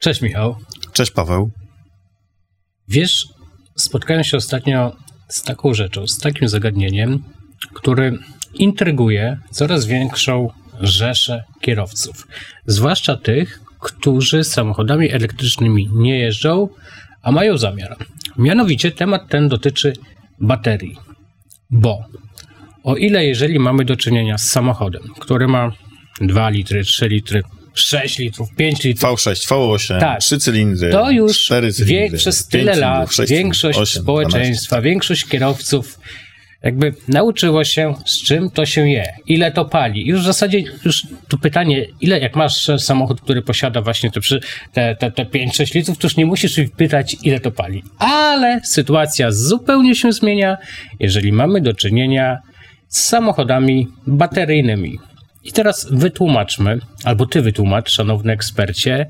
Cześć Michał. Cześć Paweł. Wiesz, spotkałem się ostatnio z taką rzeczą, z takim zagadnieniem, który intryguje coraz większą rzeszę kierowców. Zwłaszcza tych, którzy samochodami elektrycznymi nie jeżdżą, a mają zamiar. Mianowicie temat ten dotyczy baterii, bo o ile jeżeli mamy do czynienia z samochodem, który ma 2 litry, 3 litry, 6 litrów, 5 litrów. V6, V8, tak, 3 cylindry, to już 4 cylindry, przez tyle lat większość 8, społeczeństwa, 12. Większość kierowców jakby nauczyło się, z czym to się je, ile to pali. Już w zasadzie już to pytanie, ile jak masz samochód, który posiada właśnie te 5-6 litrów, to już nie musisz pytać, ile to pali. Ale sytuacja zupełnie się zmienia, jeżeli mamy do czynienia z samochodami bateryjnymi. I teraz wytłumaczmy, albo ty wytłumacz, szanowny ekspercie,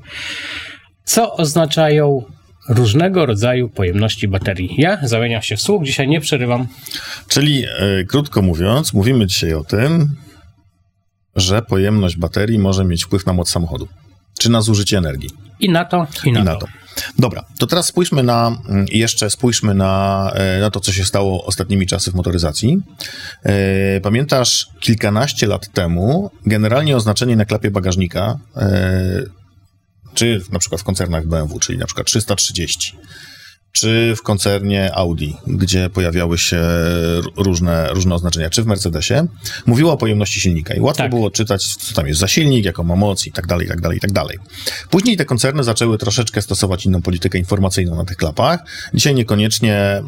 co oznaczają różnego rodzaju pojemności baterii. Ja zamieniam się w słuch, dzisiaj nie przerywam. Czyli krótko mówiąc, mówimy dzisiaj o tym, że pojemność baterii może mieć wpływ na moc samochodu, czy na zużycie energii. I na to. Dobra, to teraz spójrzmy na to, co się stało ostatnimi czasy w motoryzacji. Pamiętasz, kilkanaście lat temu generalnie oznaczenie na klapie bagażnika, czy na przykład w koncernach BMW, czyli na przykład 330, czy w koncernie Audi, gdzie pojawiały się różne oznaczenia, czy w Mercedesie, mówiło o pojemności silnika i łatwo było czytać, co tam jest za silnik, jaką ma moc i tak dalej, i tak dalej, i tak dalej. Później te koncerny zaczęły troszeczkę stosować inną politykę informacyjną na tych klapach. Dzisiaj niekoniecznie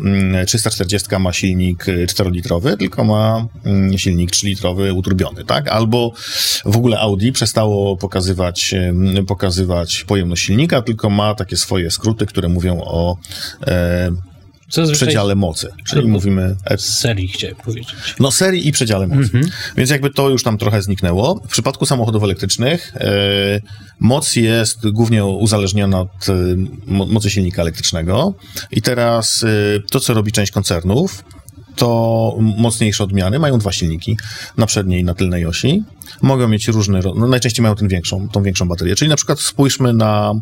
340 ma silnik 4-litrowy, tylko ma silnik 3-litrowy uturbiony, tak? Albo w ogóle Audi przestało pokazywać pojemność silnika, tylko ma takie swoje skróty, które mówią o przedziale mocy, czyli mówimy... Serii chciałem powiedzieć. No serii i przedziale mocy. Mhm. Więc jakby to już tam trochę zniknęło. W przypadku samochodów elektrycznych moc jest głównie uzależniona od mocy silnika elektrycznego i teraz to, co robi część koncernów, to mocniejsze odmiany mają dwa silniki, na przedniej i na tylnej osi. Mogą mieć różne, no najczęściej mają tą większą baterię. Czyli na przykład spójrzmy na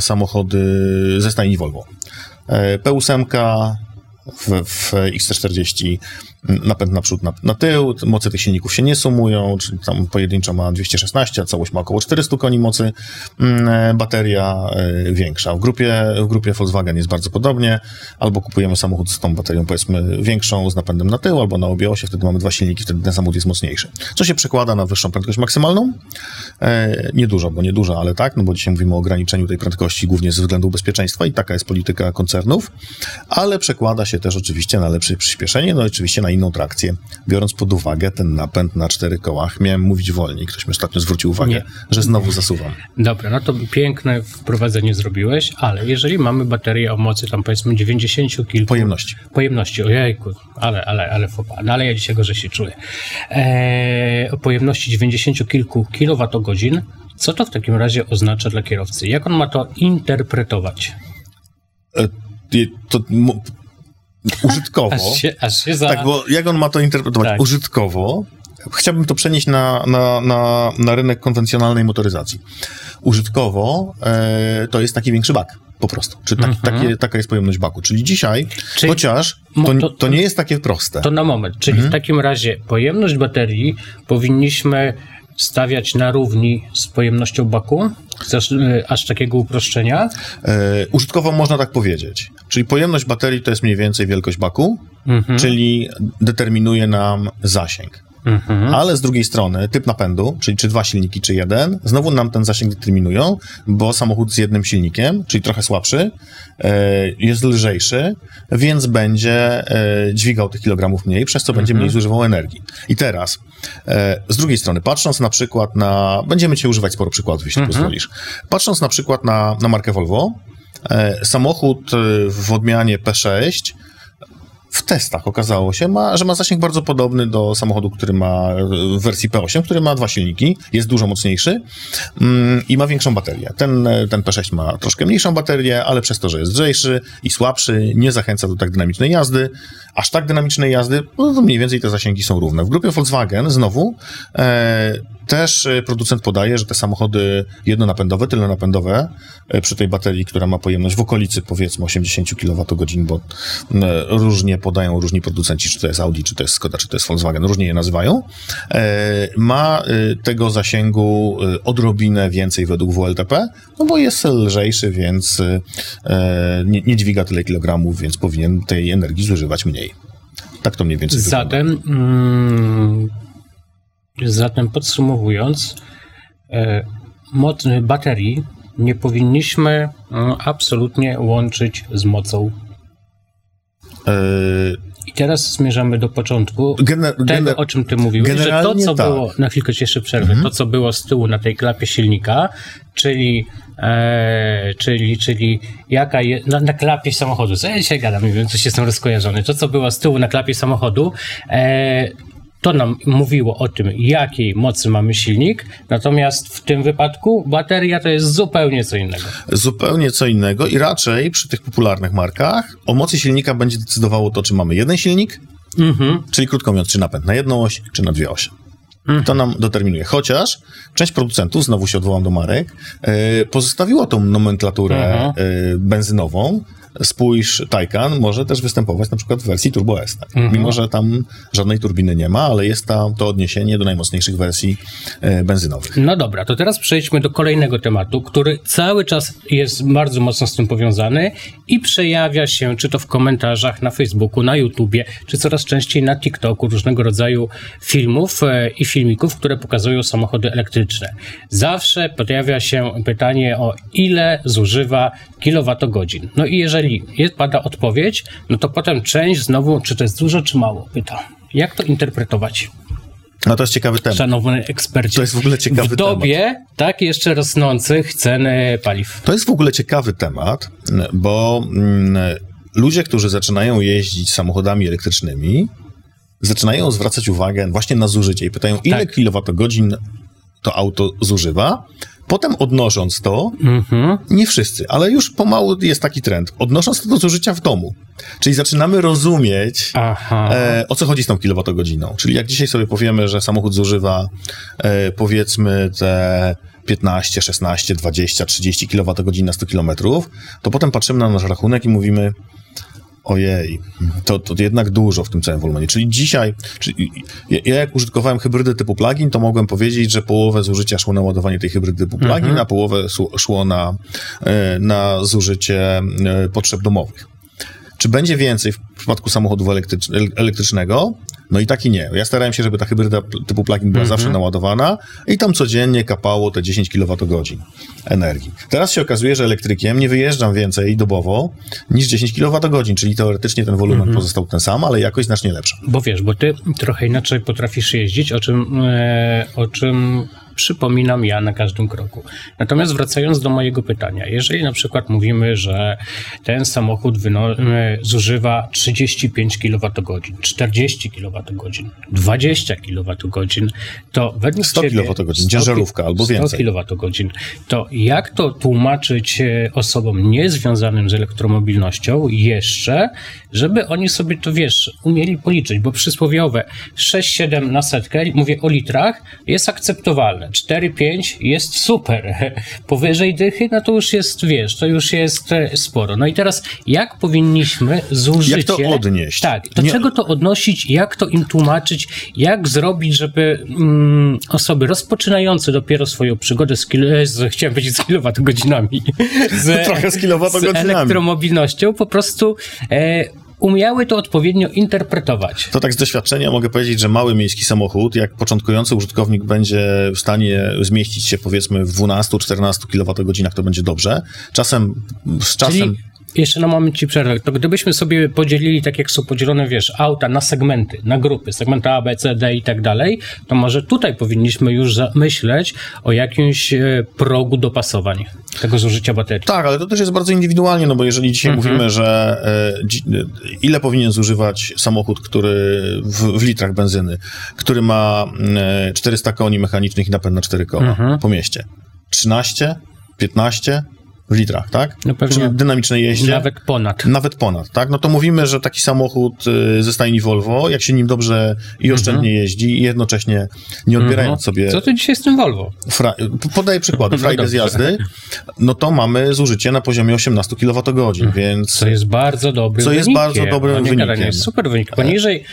samochody ze stajni Volvo. P8 w XC40, napęd naprzód, na tył, moce tych silników się nie sumują, czyli tam pojedyncza ma 216, a całość ma około 400 koni mocy, bateria większa. W grupie Volkswagen jest bardzo podobnie, albo kupujemy samochód z tą baterią, powiedzmy, większą, z napędem na tył, albo na obie osie, wtedy mamy dwa silniki, wtedy ten samochód jest mocniejszy. Co się przekłada na wyższą prędkość maksymalną? Nieduża, ale tak, no bo dzisiaj mówimy o ograniczeniu tej prędkości głównie ze względu bezpieczeństwa i taka jest polityka koncernów, ale przekłada się też oczywiście na lepsze przyspieszenie, no i oczywiście na inną trakcję, biorąc pod uwagę ten napęd na 4 kołach. Miałem mówić wolniej, ktoś mi ostatnio zwrócił uwagę, że znowu zasuwam. Dobra, no to piękne wprowadzenie zrobiłeś, ale jeżeli mamy baterię o mocy tam powiedzmy 90 kilku... Pojemności, ojejku, ale fopa, no ale ja dzisiaj gorzej się czuję. O pojemności 90 kilku kilowatogodzin, co to w takim razie oznacza dla kierowcy? Jak on ma to interpretować? Użytkowo. Aż się za... Tak, bo jak on ma to interpretować? Tak. Użytkowo. Chciałbym to przenieść na rynek konwencjonalnej motoryzacji. Użytkowo to jest taki większy bak po prostu. Czy taka jest pojemność baku. Czyli dzisiaj, chociaż to nie jest takie proste. To na moment. Czyli w takim razie pojemność baterii powinniśmy stawiać na równi z pojemnością baku? Chcesz aż takiego uproszczenia? Użytkowo można tak powiedzieć. Czyli pojemność baterii to jest mniej więcej wielkość baku, czyli determinuje nam zasięg. Ale z drugiej strony typ napędu, czyli czy dwa silniki, czy jeden, znowu nam ten zasięg determinują, bo samochód z jednym silnikiem, czyli trochę słabszy, jest lżejszy, więc będzie dźwigał tych kilogramów mniej, przez co będzie mniej zużywał energii. I teraz, z drugiej strony, patrząc na przykład na... Będziemy dzisiaj używać sporo przykładów, jeśli pozwolisz. Patrząc na przykład na markę Volvo, samochód w odmianie P6 w testach okazało się, że ma zasięg bardzo podobny do samochodu, który ma w wersji P8, który ma dwa silniki, jest dużo mocniejszy i ma większą baterię. Ten P6 ma troszkę mniejszą baterię, ale przez to, że jest lżejszy i słabszy, nie zachęca do tak dynamicznej jazdy, aż tak dynamicznej jazdy, no to mniej więcej te zasięgi są równe. W grupie Volkswagen znowu Też producent podaje, że te samochody jednonapędowe, tylnonapędowe przy tej baterii, która ma pojemność w okolicy powiedzmy 80 kWh, bo różnie podają różni producenci, czy to jest Audi, czy to jest Skoda, czy to jest Volkswagen, różnie je nazywają, ma tego zasięgu odrobinę więcej według WLTP, no bo jest lżejszy, więc nie dźwiga tyle kilogramów, więc powinien tej energii zużywać mniej. Tak to mniej więcej wygląda. Zatem podsumowując, moc baterii nie powinniśmy absolutnie łączyć z mocą. I teraz zmierzamy do początku tego, o czym ty mówiłeś, że to, co było, na chwilkę jeszcze przerwę, to, co było z tyłu na tej klapie silnika, czyli jaka jest, na klapie samochodu, co ja dzisiaj gadam, nie wiem, coś jestem rozkojarzony, to, co było z tyłu na klapie samochodu, to nam mówiło o tym, jakiej mocy mamy silnik, natomiast w tym wypadku bateria to jest zupełnie co innego. Zupełnie co innego i raczej przy tych popularnych markach o mocy silnika będzie decydowało to, czy mamy jeden silnik, czyli krótko mówiąc, czy napęd na jedną oś, czy na dwie osie. To nam determinuje. Chociaż część producentów, znowu się odwołam do marek, pozostawiła tą nomenklaturę benzynową. Spójrz, Taycan może też występować na przykład w wersji Turbo S, tak? Mimo że tam żadnej turbiny nie ma, ale jest tam to odniesienie do najmocniejszych wersji benzynowych. No dobra, to teraz przejdźmy do kolejnego tematu, który cały czas jest bardzo mocno z tym powiązany i przejawia się, czy to w komentarzach na Facebooku, na YouTubie, czy coraz częściej na TikToku, różnego rodzaju filmów i filmików, które pokazują samochody elektryczne. Zawsze pojawia się pytanie o ile zużywa kilowatogodzin. No i jeżeli pada odpowiedź, no to potem część znowu, czy to jest dużo, czy mało, pyta. Jak to interpretować? No to jest ciekawy temat. Szanowny ekspercie. To jest w ogóle ciekawy temat. W dobie tak jeszcze rosnących cen paliw. To jest w ogóle ciekawy temat, bo ludzie, którzy zaczynają jeździć samochodami elektrycznymi, zaczynają zwracać uwagę właśnie na zużycie i pytają, ile kilowatogodzin to auto zużywa. Potem odnosząc to, nie wszyscy, ale już pomału jest taki trend, odnosząc to do zużycia w domu. Czyli zaczynamy rozumieć, o co chodzi z tą kilowatogodziną. Czyli jak dzisiaj sobie powiemy, że samochód zużywa powiedzmy te 15, 16, 20, 30 kWh na 100 km, to potem patrzymy na nasz rachunek i mówimy, ojej, to jednak dużo w tym całym wolumenie. Czyli dzisiaj, ja jak użytkowałem hybrydy typu plug-in, to mogłem powiedzieć, że połowę zużycia szło na ładowanie tej hybrydy typu plug-in, a połowę szło na zużycie potrzeb domowych. Czy będzie więcej w przypadku samochodu elektrycznego? No i tak i nie. Ja starałem się, żeby ta hybryda typu plug-in była zawsze naładowana i tam codziennie kapało te 10 kWh energii. Teraz się okazuje, że elektrykiem nie wyjeżdżam więcej dobowo niż 10 kWh, czyli teoretycznie ten wolumen pozostał ten sam, ale jakoś znacznie lepsza. Bo wiesz, bo ty trochę inaczej potrafisz jeździć, o czym przypominam ja na każdym kroku. Natomiast wracając do mojego pytania, jeżeli na przykład mówimy, że ten samochód zużywa 35 kWh, 40 kWh, 20 kWh, to według 100 ciebie... 100 kWh, ciężarówka albo więcej. 100 kWh. To jak to tłumaczyć osobom niezwiązanym z elektromobilnością jeszcze, żeby oni sobie to, wiesz, umieli policzyć, bo przysłowiowe 6-7 na setkę, mówię o litrach, jest akceptowalne. 4-5 jest super. Powyżej dychy, no to już jest, wiesz, to już jest sporo. No i teraz, jak powinniśmy zużycie... Jak to odnieść? Tak, do czego to odnosić, jak to im tłumaczyć, jak zrobić, żeby osoby rozpoczynające dopiero swoją przygodę z kilowatogodzinami, z elektromobilnością, po prostu... umiały to odpowiednio interpretować. To tak z doświadczenia mogę powiedzieć, że mały miejski samochód, jak początkujący użytkownik będzie w stanie zmieścić się powiedzmy w 12-14 kWh, to będzie dobrze. Jeszcze na moment ci przerwę. To gdybyśmy sobie podzielili, tak jak są podzielone, wiesz, auta na segmenty, na grupy, segmenta A, B, C, D i tak dalej, to może tutaj powinniśmy już myśleć o jakimś progu dopasowań tego zużycia baterii. Tak, ale to też jest bardzo indywidualnie, no bo jeżeli dzisiaj mówimy, że ile powinien zużywać samochód, który w litrach benzyny, który ma 400 koni mechanicznych i napęd na 4 koła po mieście. 13? 15? w litrach, tak? No pewnie. Czyli dynamicznej jeździe. Nawet ponad. Nawet ponad, tak? No to mówimy, że taki samochód ze stajni Volvo, jak się nim dobrze i oszczędnie jeździ i jednocześnie nie odbierając sobie... Co to dzisiaj z tym Volvo? Podaję przykłady. Frajdę z jazdy, no to mamy zużycie na poziomie 18 kWh, więc... Co jest bardzo dobrym wynikiem. To jest super wynik. Poniżej,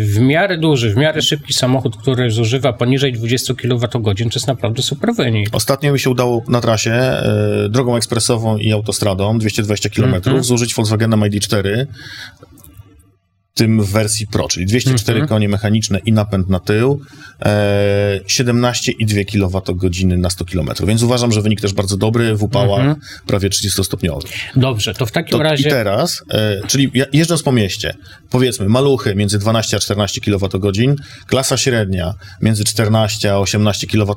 w miarę duży, w miarę szybki samochód, który zużywa poniżej 20 kWh, to jest naprawdę super wynik. Ostatnio mi się udało na trasie drogą ekspresową i autostradą 220 km zużyć Volkswagena ID4, tym w wersji Pro, czyli 204 konie mechaniczne i napęd na tył, 17,2 kWh na 100 km. Więc uważam, że wynik też bardzo dobry, w upałach prawie 30-stopniowy. Dobrze, to w takim razie... I teraz, czyli jeżdżąc po mieście, powiedzmy maluchy między 12 a 14 kWh, klasa średnia między 14 a 18 kWh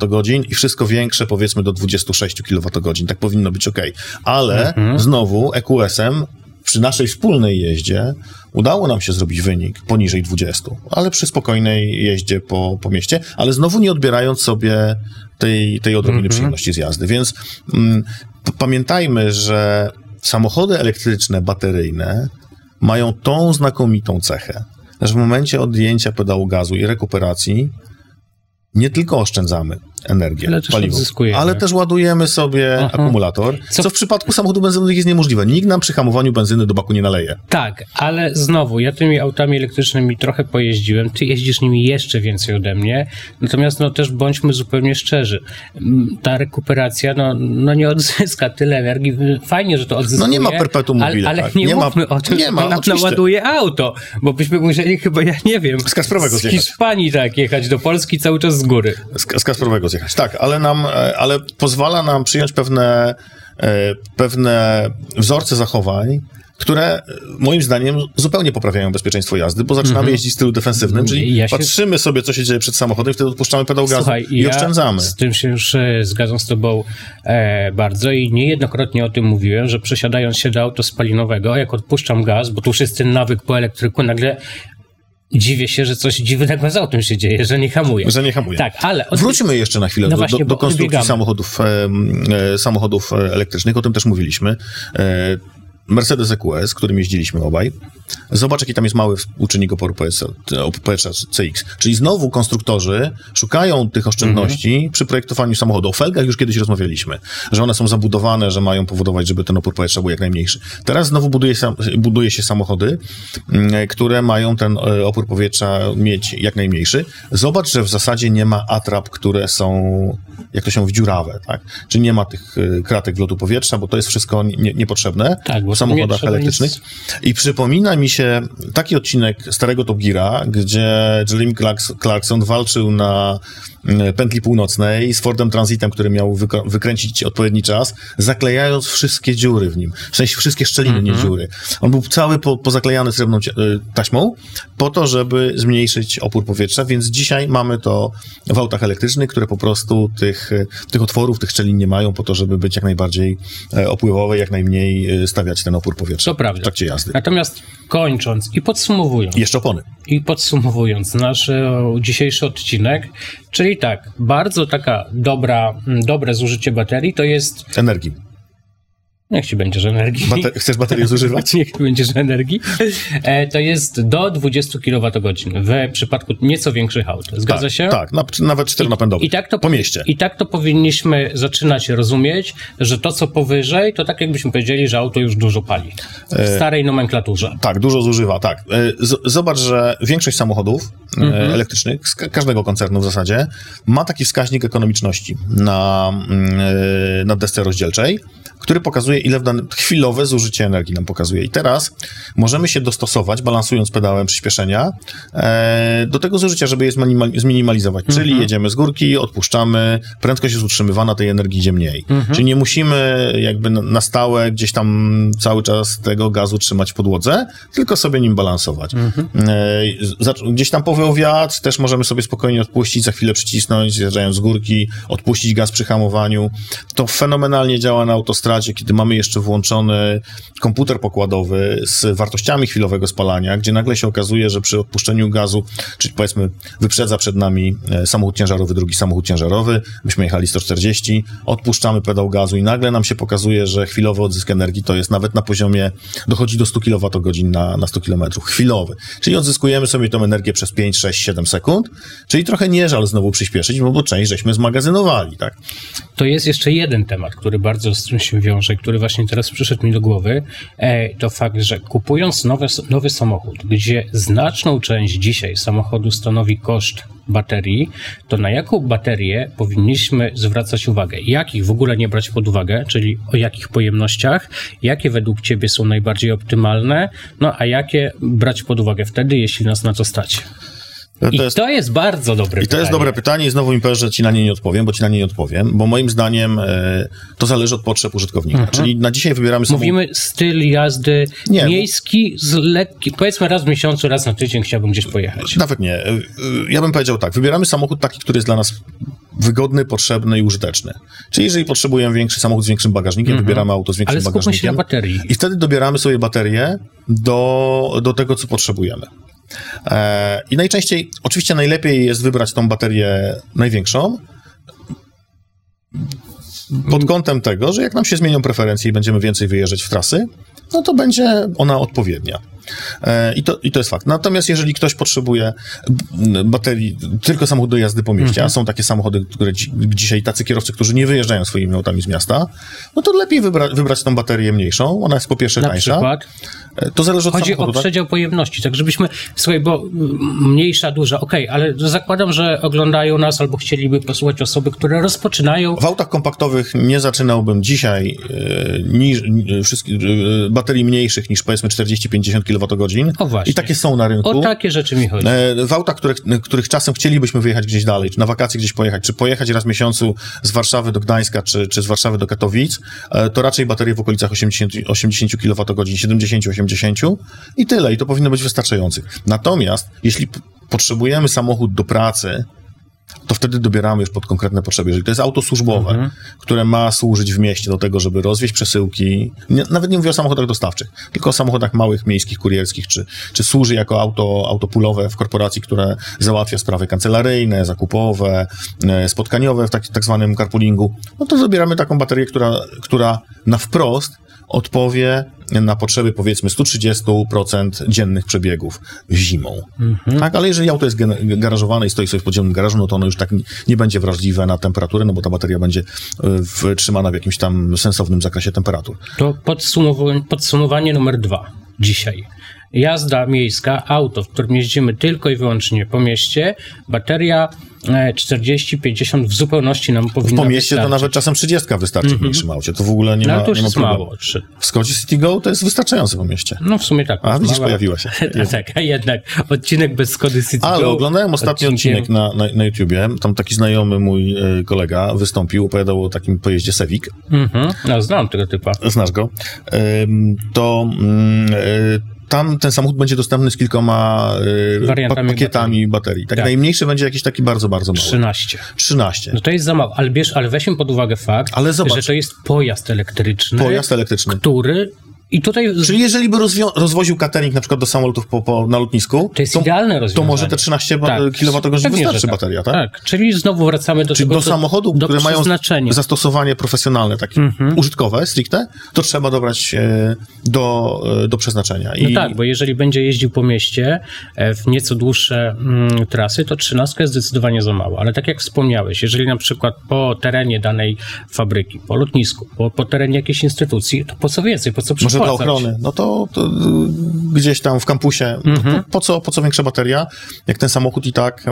i wszystko większe powiedzmy do 26 kWh. Tak powinno być ok. Ale znowu EQS-em przy naszej wspólnej jeździe udało nam się zrobić wynik poniżej 20, ale przy spokojnej jeździe po mieście, ale znowu nie odbierając sobie tej odrobiny przyjemności z jazdy. Więc pamiętajmy, że samochody elektryczne, bateryjne mają tą znakomitą cechę, że w momencie odjęcia pedału gazu i rekuperacji nie tylko oszczędzamy energię, ale paliwo, ale też ładujemy sobie akumulator, co w przypadku samochodów benzynowych jest niemożliwe. Nikt nam przy hamowaniu benzyny do baku nie naleje. Tak, ale znowu, ja tymi autami elektrycznymi trochę pojeździłem, ty jeździsz nimi jeszcze więcej ode mnie, natomiast no też bądźmy zupełnie szczerzy, ta rekuperacja no nie odzyska tyle energii, fajnie, że to odzyskuje. No nie ma perpetuum mobile. Ale tak. Nie mówmy o tym, że nam naładuje auto, bo byśmy musieli chyba, ja nie wiem, z Hiszpanii tak jechać do Polski cały czas z góry. Z Kasprowego zjechać. Tak, ale pozwala nam przyjąć pewne wzorce zachowań, które moim zdaniem zupełnie poprawiają bezpieczeństwo jazdy, bo zaczynamy jeździć w stylu defensywnym, czyli patrzymy sobie, co się dzieje przed samochodem, wtedy odpuszczamy pedał gazu i oszczędzamy. Z tym się już zgadzam z tobą bardzo i niejednokrotnie o tym mówiłem, że przesiadając się do auta spalinowego, jak odpuszczam gaz, bo tu już jest ten nawyk po elektryku, nagle dziwię się, że coś dziwnego z autem się dzieje, że nie hamuje. Tak, ale wróćmy jeszcze na chwilę do konstrukcji samochodów elektrycznych, o tym też mówiliśmy. Mercedes EQS, którym jeździliśmy obaj. Zobacz, jaki tam jest mały współczynnik oporu powietrza CX. Czyli znowu konstruktorzy szukają tych oszczędności przy projektowaniu samochodu. O felgach już kiedyś rozmawialiśmy, że one są zabudowane, że mają powodować, żeby ten opór powietrza był jak najmniejszy. Teraz znowu buduje się samochody, które mają ten opór powietrza mieć jak najmniejszy. Zobacz, że w zasadzie nie ma atrap, które są, jak to się mówi, dziurawe, tak? Czyli nie ma tych kratek wlotu powietrza, bo to jest wszystko niepotrzebne. Tak, w samochodach elektrycznych. I przypomina mi się taki odcinek starego Top Geara, gdzie Jeremy Clarkson walczył na pętli północnej z Fordem Transitem, który miał wykręcić odpowiedni czas, zaklejając wszystkie dziury w nim. W sensie wszystkie szczeliny, nie dziury. On był cały pozaklejany srebrną taśmą po to, żeby zmniejszyć opór powietrza, więc dzisiaj mamy to w autach elektrycznych, które po prostu tych otworów, tych szczelin nie mają po to, żeby być jak najbardziej opływowe, jak najmniej stawiać ten opór powietrza w trakcie jazdy. Natomiast kończąc i podsumowując... Jeszcze opony. I podsumowując nasz dzisiejszy odcinek, czyli tak, bardzo taka dobre zużycie baterii to jest... Energii. Niech ci będziesz energii. Chcesz baterię zużywać? Niech ci będziesz energii. To jest do 20 kWh w przypadku nieco większych aut. Zgadza się? Tak, nawet 4 napędowe. I tak to po mieście. I tak to powinniśmy zaczynać rozumieć, że to co powyżej, to tak jakbyśmy powiedzieli, że auto już dużo pali. W starej nomenklaturze. Tak, dużo zużywa, tak. Zobacz, że większość samochodów elektrycznych, z każdego koncernu w zasadzie, ma taki wskaźnik ekonomiczności na desce rozdzielczej, który pokazuje, ile w danym chwilowe zużycie energii nam pokazuje. I teraz możemy się dostosować, balansując pedałem przyspieszenia, do tego zużycia, żeby je zminimalizować. Czyli jedziemy z górki, odpuszczamy, prędkość jest utrzymywana, tej energii idzie mniej. Czyli nie musimy jakby na stałe gdzieś tam cały czas tego gazu trzymać w podłodze, tylko sobie nim balansować. Gdzieś tam powiał wiatr, też możemy sobie spokojnie odpuścić, za chwilę przycisnąć, zjeżdżając z górki, odpuścić gaz przy hamowaniu. To fenomenalnie działa na autostradzie, razie, kiedy mamy jeszcze włączony komputer pokładowy z wartościami chwilowego spalania, gdzie nagle się okazuje, że przy odpuszczeniu gazu, czyli powiedzmy wyprzedza przed nami samochód ciężarowy, drugi samochód ciężarowy, myśmy jechali 140, odpuszczamy pedał gazu i nagle nam się pokazuje, że chwilowy odzysk energii to jest nawet na poziomie, dochodzi do 100 kWh na 100 km, chwilowy. Czyli odzyskujemy sobie tą energię przez 5, 6, 7 sekund, czyli trochę nie żal znowu przyspieszyć, bo część żeśmy zmagazynowali, tak? To jest jeszcze jeden temat, który bardzo z tym się wiąże, który właśnie teraz przyszedł mi do głowy, to fakt, że kupując nowy samochód, gdzie znaczną część dzisiaj samochodu stanowi koszt baterii, to na jaką baterię powinniśmy zwracać uwagę? Jakich w ogóle nie brać pod uwagę, czyli o jakich pojemnościach, jakie według Ciebie są najbardziej optymalne, no a jakie brać pod uwagę wtedy, jeśli nas na to stać? To jest bardzo dobre pytanie. I to jest dobre pytanie i znowu mi powiesz, że Ci na nie nie odpowiem, bo moim zdaniem to zależy od potrzeb użytkownika. Mhm. Czyli na dzisiaj wybieramy sobie... Mówimy styl jazdy miejski, z lekki, powiedzmy raz w miesiącu, raz na tydzień chciałbym gdzieś pojechać. Nawet nie. Ja bym powiedział tak, wybieramy samochód taki, który jest dla nas wygodny, potrzebny i użyteczny. Czyli jeżeli potrzebujemy większy samochód z większym bagażnikiem, wybieramy auto z większym bagażnikiem. Ale skupmy się na baterii. I wtedy dobieramy sobie baterię do tego, co potrzebujemy. I najczęściej, oczywiście najlepiej jest wybrać tą baterię największą pod kątem tego, że jak nam się zmienią preferencje i będziemy więcej wyjeżdżać w trasy, no to będzie ona odpowiednia. I to jest fakt. Natomiast jeżeli ktoś potrzebuje baterii, tylko samochód do jazdy po mieście, a są takie samochody, które dzisiaj tacy kierowcy, którzy nie wyjeżdżają swoimi autami z miasta, no to lepiej wybrać tą baterię mniejszą. Ona jest po pierwsze tańsza. Na przykład? To zależy od samochodu. Chodzi o przedział pojemności, tak żebyśmy, słuchaj, bo mniejsza, duża, okej, ale zakładam, że oglądają nas albo chcieliby posłuchać osoby, które rozpoczynają. W autach kompaktowych nie zaczynałbym dzisiaj baterii mniejszych niż powiedzmy 40-50 km. I takie są na rynku. O takie rzeczy mi chodzi. W autach, których czasem chcielibyśmy wyjechać gdzieś dalej, czy na wakacje gdzieś pojechać, czy pojechać raz w miesiącu z Warszawy do Gdańska, czy z Warszawy do Katowic, to raczej baterie w okolicach 80 kWh, 70-80 i tyle. I to powinno być wystarczające. Natomiast jeśli potrzebujemy samochód do pracy, to wtedy dobieramy już pod konkretne potrzeby. Jeżeli to jest auto służbowe, które ma służyć w mieście do tego, żeby rozwieźć przesyłki, nawet nie mówię o samochodach dostawczych, tylko o samochodach małych, miejskich, kurierskich, czy służy jako auto pulowe w korporacji, które załatwia sprawy kancelaryjne, zakupowe, spotkaniowe w tak zwanym carpoolingu, no to dobieramy taką baterię, która na wprost odpowie na potrzeby powiedzmy 130% dziennych przebiegów zimą. Tak, ale jeżeli auto jest garażowane i stoi sobie w podziemnym garażu, no to ono już tak nie będzie wrażliwe na temperaturę, no bo ta bateria będzie trzymana w jakimś tam sensownym zakresie temperatur. To podsumowanie numer 2 dzisiaj. Jazda miejska, auto, w którym jeździmy tylko i wyłącznie po mieście, bateria 40-50 w zupełności nam powinna po mieście wystarczyć. To nawet czasem 30 wystarczy w mniejszym aucie. To w ogóle nie ma problemu. No to jest mało. W Skodzie Citigo to jest wystarczające po mieście. No w sumie tak. A widzisz, pojawiła się. Tak, a jednak odcinek bez Skody Citigo. Ale oglądałem ostatni odcinek na YouTubie. Tam taki znajomy mój kolega wystąpił, opowiadał o takim pojeździe SEWiK. No znam tego typa. Znasz go. Tam ten samochód będzie dostępny z kilkoma pakietami baterii. Tak. Najmniejszy będzie jakiś taki bardzo mały. 13. No to jest za mało, ale weźmy pod uwagę fakt, że to jest pojazd elektryczny. Który... I tutaj... Czyli jeżeli by rozwoził catering na przykład do samolotów na lotnisku, to jest idealne rozwiązanie. To może te 13 kWh wystarczy bateria, tak? Tak, czyli znowu wracamy do tego, do samochodów, które mają zastosowanie profesjonalne, takie użytkowe, stricte, to trzeba dobrać do przeznaczenia. No tak, bo jeżeli będzie jeździł po mieście w nieco dłuższe trasy, to 13 jest zdecydowanie za mało, ale tak jak wspomniałeś, jeżeli na przykład po terenie danej fabryki, po lotnisku, po terenie jakiejś instytucji, to po co więcej, po co przyjechać? Dla ochrony, no to gdzieś tam w kampusie, po co większa bateria, jak ten samochód i tak,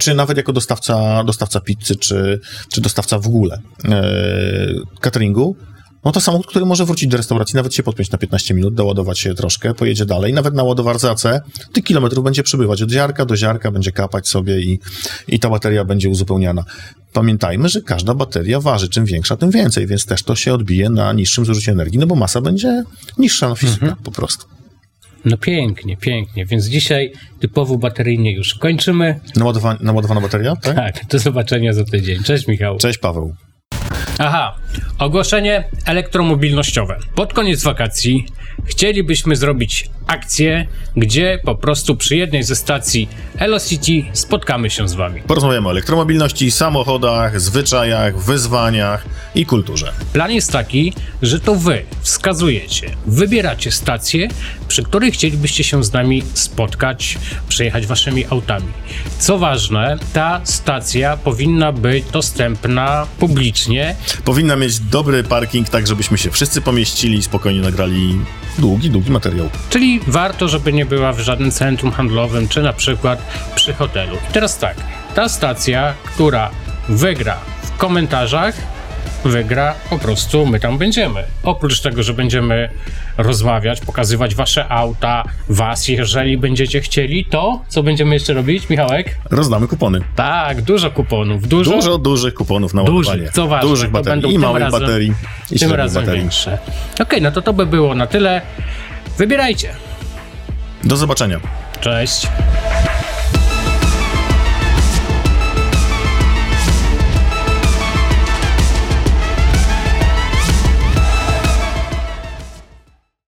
czy nawet jako dostawca pizzy, czy dostawca w ogóle cateringu, no to samochód, który może wrócić do restauracji, nawet się podpiąć na 15 minut, doładować się troszkę, pojedzie dalej, nawet na ładowarce tych kilometrów będzie przybywać od ziarka do ziarka, będzie kapać sobie i ta bateria będzie uzupełniana. Pamiętajmy, że każda bateria waży, czym większa, tym więcej, więc też to się odbije na niższym zużyciu energii, no bo masa będzie niższa, fizyka po prostu. No pięknie, więc dzisiaj typowo bateryjnie już kończymy. Naładowana bateria, tak? Tak, do zobaczenia za tydzień. Cześć Michał. Cześć Paweł. Aha. Ogłoszenie elektromobilnościowe. Pod koniec wakacji chcielibyśmy zrobić akcję, gdzie po prostu przy jednej ze stacji Elo City spotkamy się z Wami. Porozmawiamy o elektromobilności, samochodach, zwyczajach, wyzwaniach i kulturze. Plan jest taki, że to Wy wskazujecie, wybieracie stacje, przy których chcielibyście się z nami spotkać, przejechać Waszymi autami. Co ważne, ta stacja powinna być dostępna publicznie. Powinna mieć dobry parking, tak żebyśmy się wszyscy pomieścili i spokojnie nagrali długi materiał. Czyli warto, żeby nie była w żadnym centrum handlowym, czy na przykład przy hotelu. I teraz tak, ta stacja, która wygra w komentarzach, wygra, po prostu my tam będziemy. Oprócz tego, że będziemy rozmawiać, pokazywać wasze auta, was, jeżeli będziecie chcieli, to co będziemy jeszcze robić, Michałek? Rozdamy kupony. Tak, dużo kuponów. Dużo dużych kuponów na ładowanie. Co ważne, dużych baterii i małych baterii. I tym razem większe. Okej, no to by było na tyle. Wybierajcie. Do zobaczenia. Cześć.